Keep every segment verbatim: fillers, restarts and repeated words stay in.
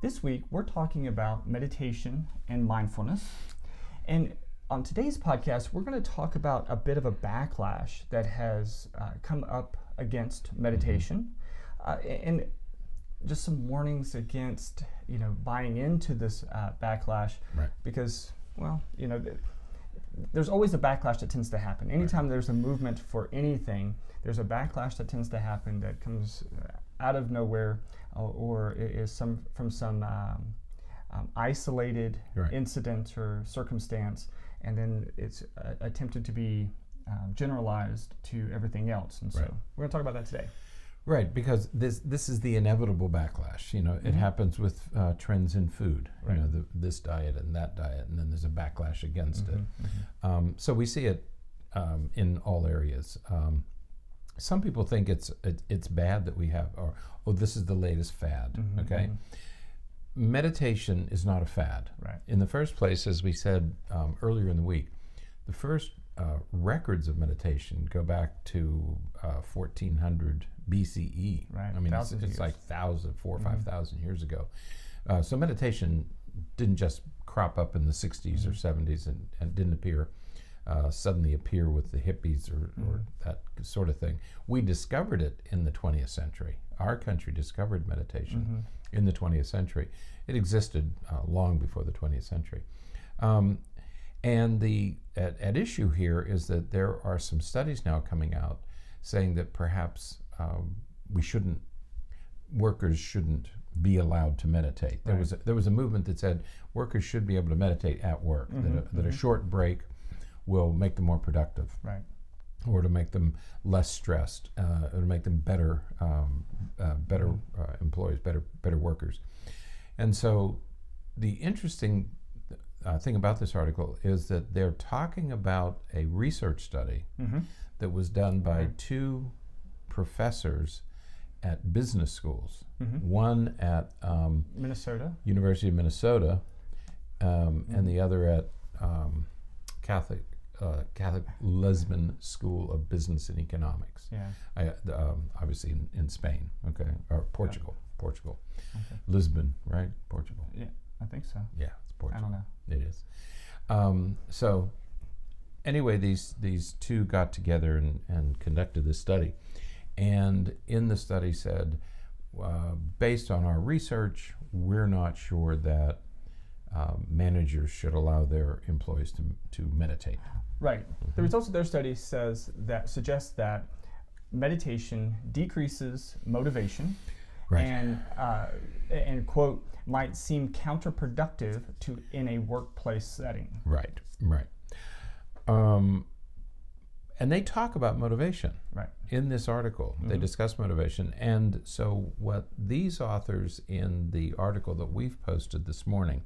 This week, we're talking about meditation and mindfulness. And on today's podcast, we're going to talk about a bit of a backlash that has uh, come up against meditation uh, and just some warnings against, you know, buying into this uh, backlash right. because, well, you know, th- there's always a backlash that tends to happen. Anytime right. there's a movement for anything, there's a backlash that tends to happen that comes uh, out of nowhere, uh, or is some from some um, um, isolated right. incident or circumstance, and then it's uh, attempted to be um, generalized to everything else. And so right. we're going to talk about that today. Right, because this this is the inevitable backlash. You know, mm-hmm. it happens with uh, trends in food. Right. You know, the, this diet and that diet, and then there's a backlash against mm-hmm, it. Mm-hmm. Um, so we see it um, in all areas. Um, Some people think it's it, it's bad that we have, or oh, this is the latest fad. Mm-hmm, okay, mm-hmm. Meditation is not a fad. Right. In the first place, as we said um, earlier in the week, the first uh, records of meditation go back to uh, fourteen hundred B C E. Right. I mean, it's, it's like thousand, four or mm-hmm. five thousand years ago. Uh, so meditation didn't just crop up in the sixties mm-hmm. or seventies and, and didn't appear. Uh, suddenly appear with the hippies or, or mm. that sort of thing. We discovered it in the twentieth century. Our country discovered meditation mm-hmm. in the twentieth century. It existed uh, long before the twentieth century. Um, and the at, at issue here is that there are some studies now coming out saying that perhaps um, we shouldn't, workers shouldn't be allowed to meditate. There right. was a, there was a movement that said workers should be able to meditate at work, mm-hmm, that, a, that mm-hmm. a short break will make them more productive, right? Or to make them less stressed, uh, or to make them better, um, uh, better mm-hmm. uh, employees, better, better workers. And so, the interesting uh, thing about this article is that they're talking about a research study mm-hmm. that was done by mm-hmm. two professors at business schools. Mm-hmm. One at um, Minnesota, University of Minnesota, um, mm-hmm. and the other at um, Catholic. Uh, Catholic Lisbon School of Business and Economics. Yeah. I, um, obviously in, in Spain, okay, or Portugal, yeah. Portugal, okay. Lisbon, right? Portugal. Yeah, I think so. Yeah, it's Portugal. I don't know. It is. Um, so, anyway, these these two got together and, and conducted this study, and in the study said, uh, based on our research, we're not sure that uh, managers should allow their employees to to meditate. Right. Mm-hmm. The results of their study says that suggests that meditation decreases motivation, right. and uh, and quote might seem counterproductive to in a workplace setting. Right. Right. Um, and they talk about motivation. Right. In this article, mm-hmm. they discuss motivation, and so what these authors in the article that we've posted this morning,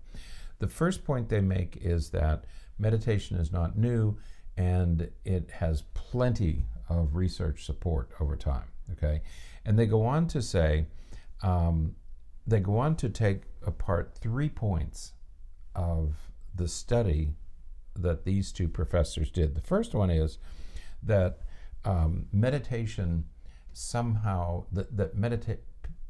the first point they make is that meditation is not new, and it has plenty of research support over time, okay? And they go on to say, um, they go on to take apart three points of the study that these two professors did. The first one is that um, meditation somehow, that, that, medita-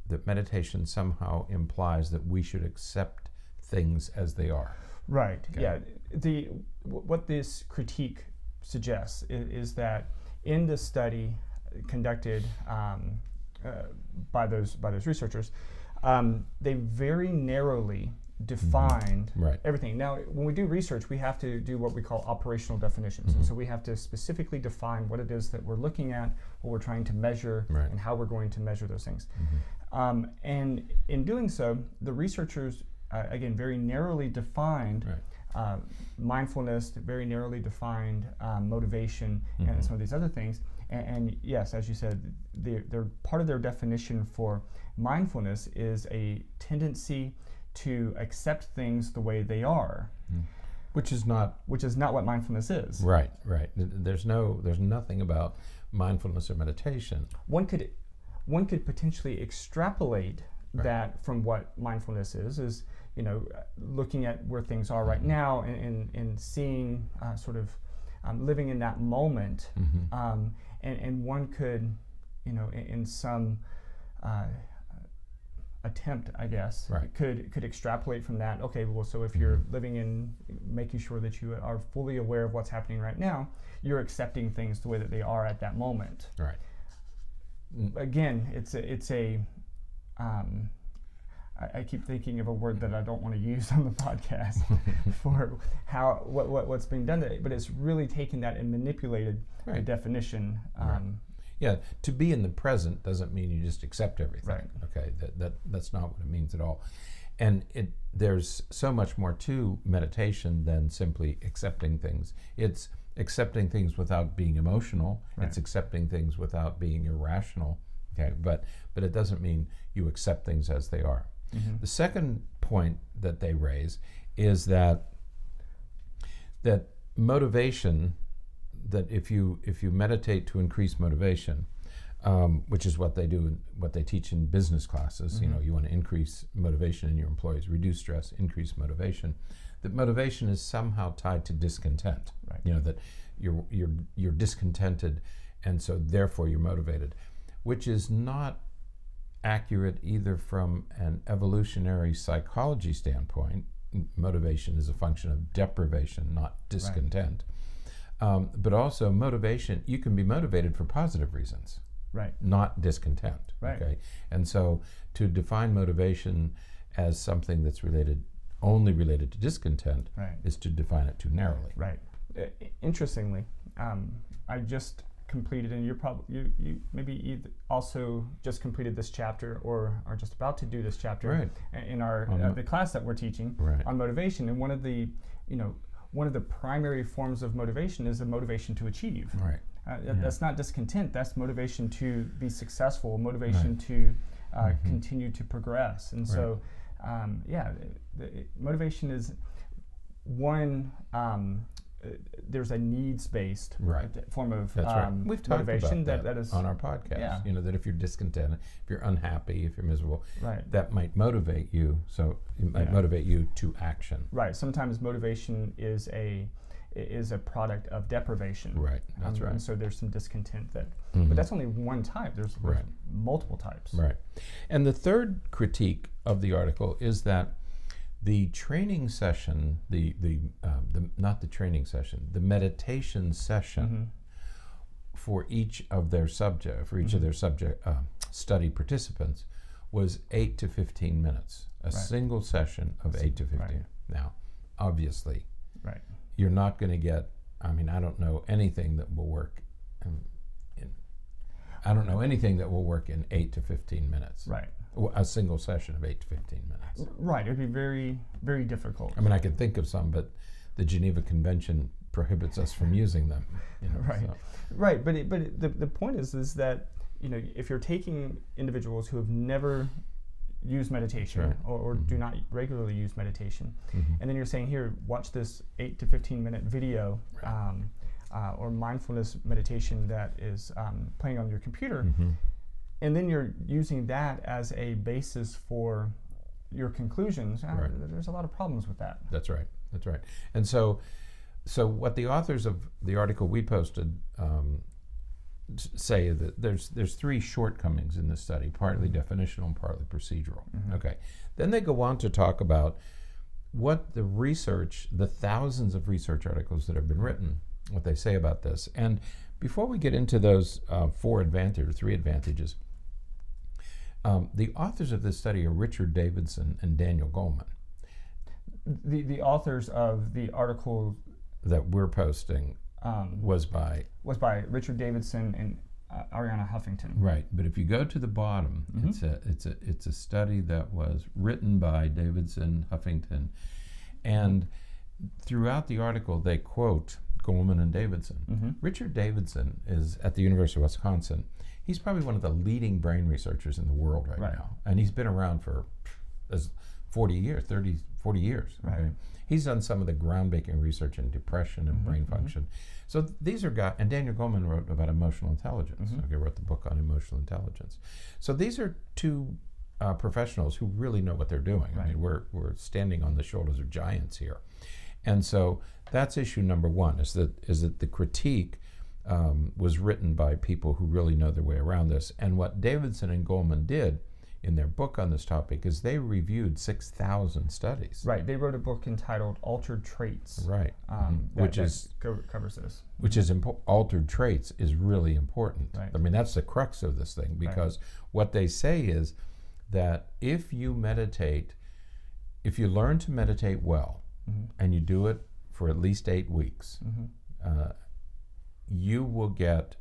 that meditation somehow implies that we should accept things as they are. Right. Okay. Yeah. The w- what this critique suggests is, is that in the study conducted um, uh, by those by those researchers, um, they very narrowly defined mm-hmm. right. everything. Now, when we do research, we have to do what we call operational definitions, mm-hmm. and so we have to specifically define what it is that we're looking at, what we're trying to measure, right. and how we're going to measure those things. Mm-hmm. Um, and in doing so, the researchers. Uh, again, very narrowly defined right. uh, mindfulness, very narrowly defined uh, motivation, mm-hmm. and some of these other things. And, and yes, as you said, the, their, part of their definition for mindfulness is a tendency to accept things the way they are, mm. which is not which is not what mindfulness is. Right, right. There's no, there's nothing about mindfulness or meditation. One could, one could potentially extrapolate. Right. That from what mindfulness is, is, you know, looking at where things are right now and, and, and seeing uh, sort of um, living in that moment. Mm-hmm. Um, and, and one could you know, in, in some uh, attempt, I guess, right. could could extrapolate from that. Okay, well, so if you're living in, making sure that you are fully aware of what's happening right now, you're accepting things the way that they are at that moment. Right. Again, it's a, it's a. Um, I, I keep thinking of a word that I don't want to use on the podcast for how what, what what's being done today, but it's really taken that and manipulated right. the definition. Um, right. Yeah, to be in the present doesn't mean you just accept everything. Right. Okay, that, that that's not what it means at all. And it there's so much more to meditation than simply accepting things. It's accepting things without being emotional. Right. It's accepting things without being irrational. Okay, but but it doesn't mean you accept things as they are. Mm-hmm. The second point that they raise is that that motivation. That if you if you meditate to increase motivation, um, which is what they do, in, what they teach in business classes, mm-hmm. you know, you want to increase motivation in your employees, reduce stress, increase motivation. That motivation is somehow tied to discontent. Right. You know that you're you're you're discontented, and so therefore you're motivated, which is not accurate either from an evolutionary psychology standpoint. Motivation is a function of deprivation, not discontent. Right. Um, but also motivation, you can be motivated for positive reasons, right? Not discontent, right. Okay? And so to define motivation as something that's related, only related to discontent, right. is to define it too narrowly. Right. Uh, interestingly, um, I just completed, and you're probably, you, you maybe either also just completed this chapter or are just about to do this chapter right. in our uh, the class that we're teaching right. on motivation. And one of the, you know, one of the primary forms of motivation is the motivation to achieve. Right. Uh, yeah. That's not discontent. That's motivation to be successful, motivation right. to uh, mm-hmm. continue to progress. And right. so, um, yeah, the, the motivation is one. Um, uh, there's a needs-based right. form of that's right. um, We've talked motivation about that, that, that is on our podcast. Yeah. You know that if you're discontented, if you're unhappy, if you're miserable, right. that might motivate you. So. It might yeah. motivate you to action. Right. Sometimes motivation is a is a product of deprivation. Right. That's um, right. And so there's some discontent that, mm-hmm. but that's only one type. There's, right. there's multiple types. Right. And the third critique of the article is that the training session, the the, um, the not the training session, the meditation session mm-hmm. for each of their subject for each mm-hmm. of their subject uh, study participants was eight to fifteen minutes. A right. single session of eight to fifteen. Right. Now, obviously, right. you're not going to get, I mean, I don't know anything that will work in, in, I don't know anything that will work in eight to fifteen minutes. Right. A single session of eight to fifteen minutes. Right. It would be very, very difficult. I mean, I could think of some, but the Geneva Convention prohibits us from using them. You know, right. So. Right. But it, but it, the, the point is, is that, you know, if you're taking individuals who have never use meditation right. or, or mm-hmm. do not regularly use meditation mm-hmm. and then you're saying, here, watch this eight to fifteen minute video right. um, uh, or mindfulness meditation that is um, playing on your computer mm-hmm. and then you're using that as a basis for your conclusions, ah, right. there's a lot of problems with that. That's right, that's right. And so so what the authors of the article we posted um, say that there's there's three shortcomings in this study, partly definitional and partly procedural. Mm-hmm. Okay. Then they go on to talk about what the research, the thousands of research articles that have been written, what they say about this. And before we get into those uh, four advantages, or three advantages, um, the authors of this study are Richard Davidson and Daniel Goleman. The the authors of the article that we're posting Um, was by was by Richard Davidson and uh, Ariana Huffington. Right, but if you go to the bottom, mm-hmm. it's a it's a it's a study that was written by Davidson, Huffington, and throughout the article they quote Goleman and Davidson. Mm-hmm. Richard Davidson is at the University of Wisconsin. He's probably one of the leading brain researchers in the world right, right. now, and he's been around for as forty years, thirty, forty years. Right. Okay? He's done some of the groundbreaking research in depression and mm-hmm, brain function. Mm-hmm. So th- these are guys, and Daniel Goleman wrote about emotional intelligence. Mm-hmm. Okay, wrote the book on emotional intelligence. So these are two uh, professionals who really know what they're doing. Right. I mean, we're we're standing on the shoulders of giants here, and so that's issue number one: is that is that the critique um, was written by people who really know their way around this. And what Davidson and Goleman did in their book on this topic is they reviewed six thousand studies. Right, they wrote a book entitled Altered Traits. Right, um, that, which that is co- covers this. Which is impo- Altered Traits is really important. Right. I mean, that's the crux of this thing, because right. what they say is that if you meditate, if you learn to meditate well, mm-hmm. and you do it for at least eight weeks, mm-hmm. uh, you will get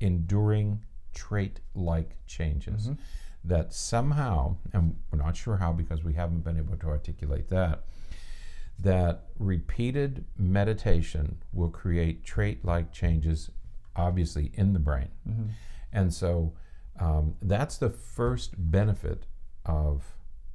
enduring trait-like changes. Mm-hmm. That somehow, and we're not sure how because we haven't been able to articulate that, that repeated meditation will create trait-like changes, obviously, in the brain. Mm-hmm. And so um, that's the first benefit of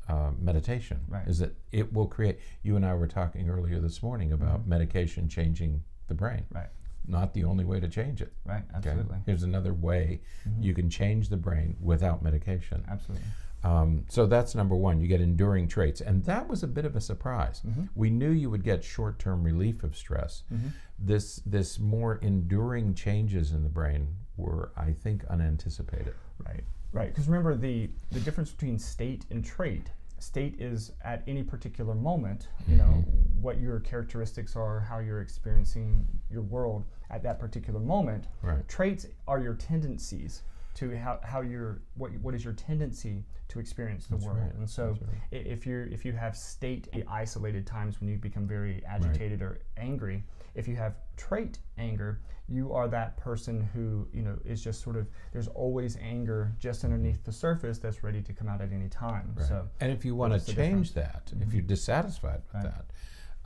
uh, meditation, right. is that it will create, you and I were talking earlier this morning about mm-hmm. medication changing the brain. Right. Not the only way to change it. Right, absolutely. Okay? Here's another way mm-hmm. you can change the brain without medication. Absolutely. Um, so that's number one, you get enduring traits. And that was a bit of a surprise. Mm-hmm. We knew you would get short-term relief of stress. Mm-hmm. This, this more enduring changes in the brain were, I think, unanticipated. Right, right. Because remember, the, the difference between state and trait, state is at any particular moment, you mm-hmm. know, what your characteristics are, how you're experiencing your world at that particular moment. Right. Traits are your tendencies to how, how you're, what what is your tendency to experience the That's world. Right. And so right. if you're if you have state isolated times when you become very agitated right. or angry, if you have trait anger, you are that person who, you know, is just sort of, there's always anger just underneath the surface that's ready to come out at any time. Right. So, and if you want to change that, mm-hmm. if you're dissatisfied with right. that,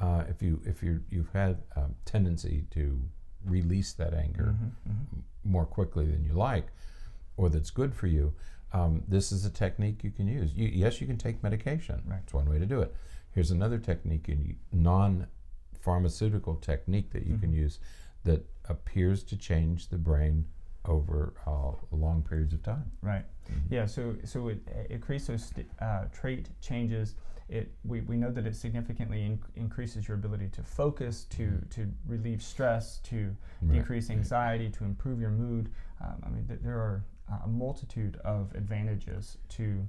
uh, if you if you you've had a um, tendency to release that anger mm-hmm, mm-hmm. more quickly than you like, or that's good for you, um, this is a technique you can use. You, yes, you can take medication. Right. It's one way to do it. Here's another technique, a non-pharmaceutical technique that you mm-hmm. can use that appears to change the brain over uh, long periods of time. Right. Mm-hmm. Yeah, so so it, it creates those st- uh, trait changes. It we, we know that it significantly in- increases your ability to focus, to, mm-hmm. to relieve stress, to right. decrease anxiety, to improve your mood. Um, I mean, th- there are a multitude of advantages to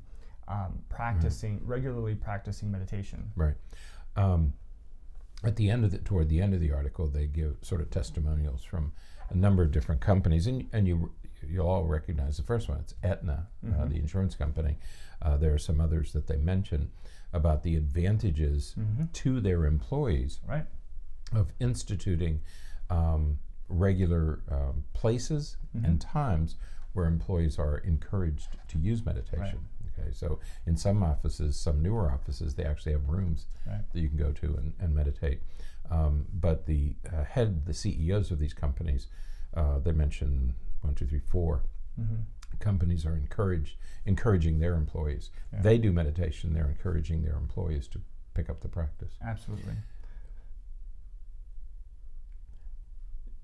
um, practicing, right. regularly practicing meditation. Right. Um, At the end of the, toward the end of the article, they give sort of testimonials from a number of different companies, and and you you'll all recognize the first one. It's Aetna, mm-hmm. uh, the insurance company. Uh, there are some others that they mention about the advantages mm-hmm. to their employees right. of instituting um, regular um, places mm-hmm. and times where employees are encouraged to use meditation. Right. Okay, so in some offices, some newer offices, they actually have rooms right. that you can go to and, and meditate. Um, but the uh, head, the C E Os of these companies, uh, they mention one, two, three, four mm-hmm. companies are encouraged, encouraging their employees. Yeah. They do meditation. They're encouraging their employees to pick up the practice. Absolutely.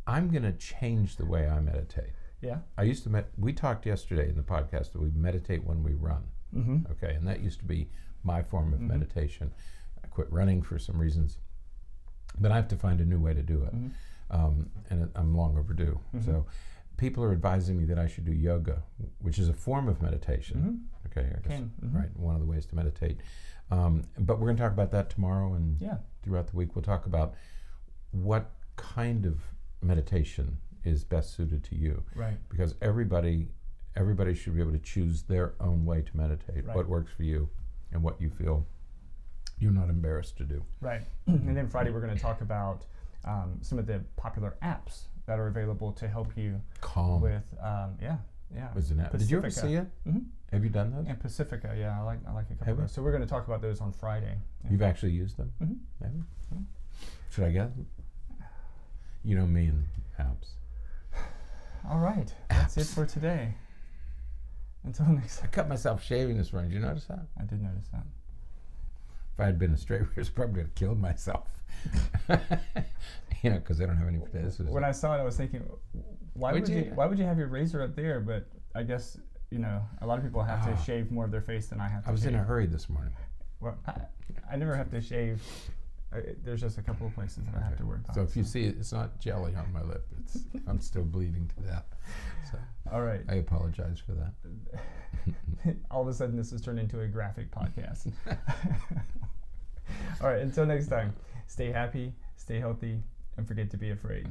I'm going to change the way I meditate. Yeah. I used to med- we talked yesterday in the podcast that we meditate when we run. Mm-hmm. Okay, and that used to be my form of mm-hmm. meditation. I quit running for some reasons, but I have to find a new way to do it, mm-hmm. um, and it, I'm long overdue. Mm-hmm. So, people are advising me that I should do yoga, which is a form of meditation. Mm-hmm. Okay, I guess, mm-hmm. right, one of the ways to meditate. Um, but we're going to talk about that tomorrow, and yeah. throughout the week we'll talk about what kind of meditation is best suited to you, right? Because everybody. Everybody should be able to choose their own way to meditate, right. what works for you and what you feel you're not embarrassed to do. Right. And then Friday we're going to talk about um, some of the popular apps that are available to help you Calm. With, um, yeah, yeah. Was an app. Did you ever see it? Mm-hmm. Have you done those? And Pacifica, yeah, I like I like a couple Have of those. So we're going to talk about those on Friday. You've yeah. actually used them? Mm-hmm. Maybe. Mm-hmm. Should I get them? You know me and apps. All right, apps. That's it for today. Until next time. I cut myself shaving this morning. Did you notice that? I did notice that. If I had been a straight razor, I probably would have killed myself. You know, because I don't have any. When I saw it, I was thinking, why would, would you? you? Why would you have your razor up there? But I guess you know, a lot of people have oh. to shave more of their face than I have. to I was shave. in a hurry this morning. Well, I, I never have to shave I, there's just a couple of places that okay. I have to work on. So if you see it, it's not jelly on my lip. It's I'm still bleeding to death. So all right. I apologize for that. All of a sudden, this has turned into a graphic podcast. All right. Until next time, stay happy, stay healthy, and forget to be afraid.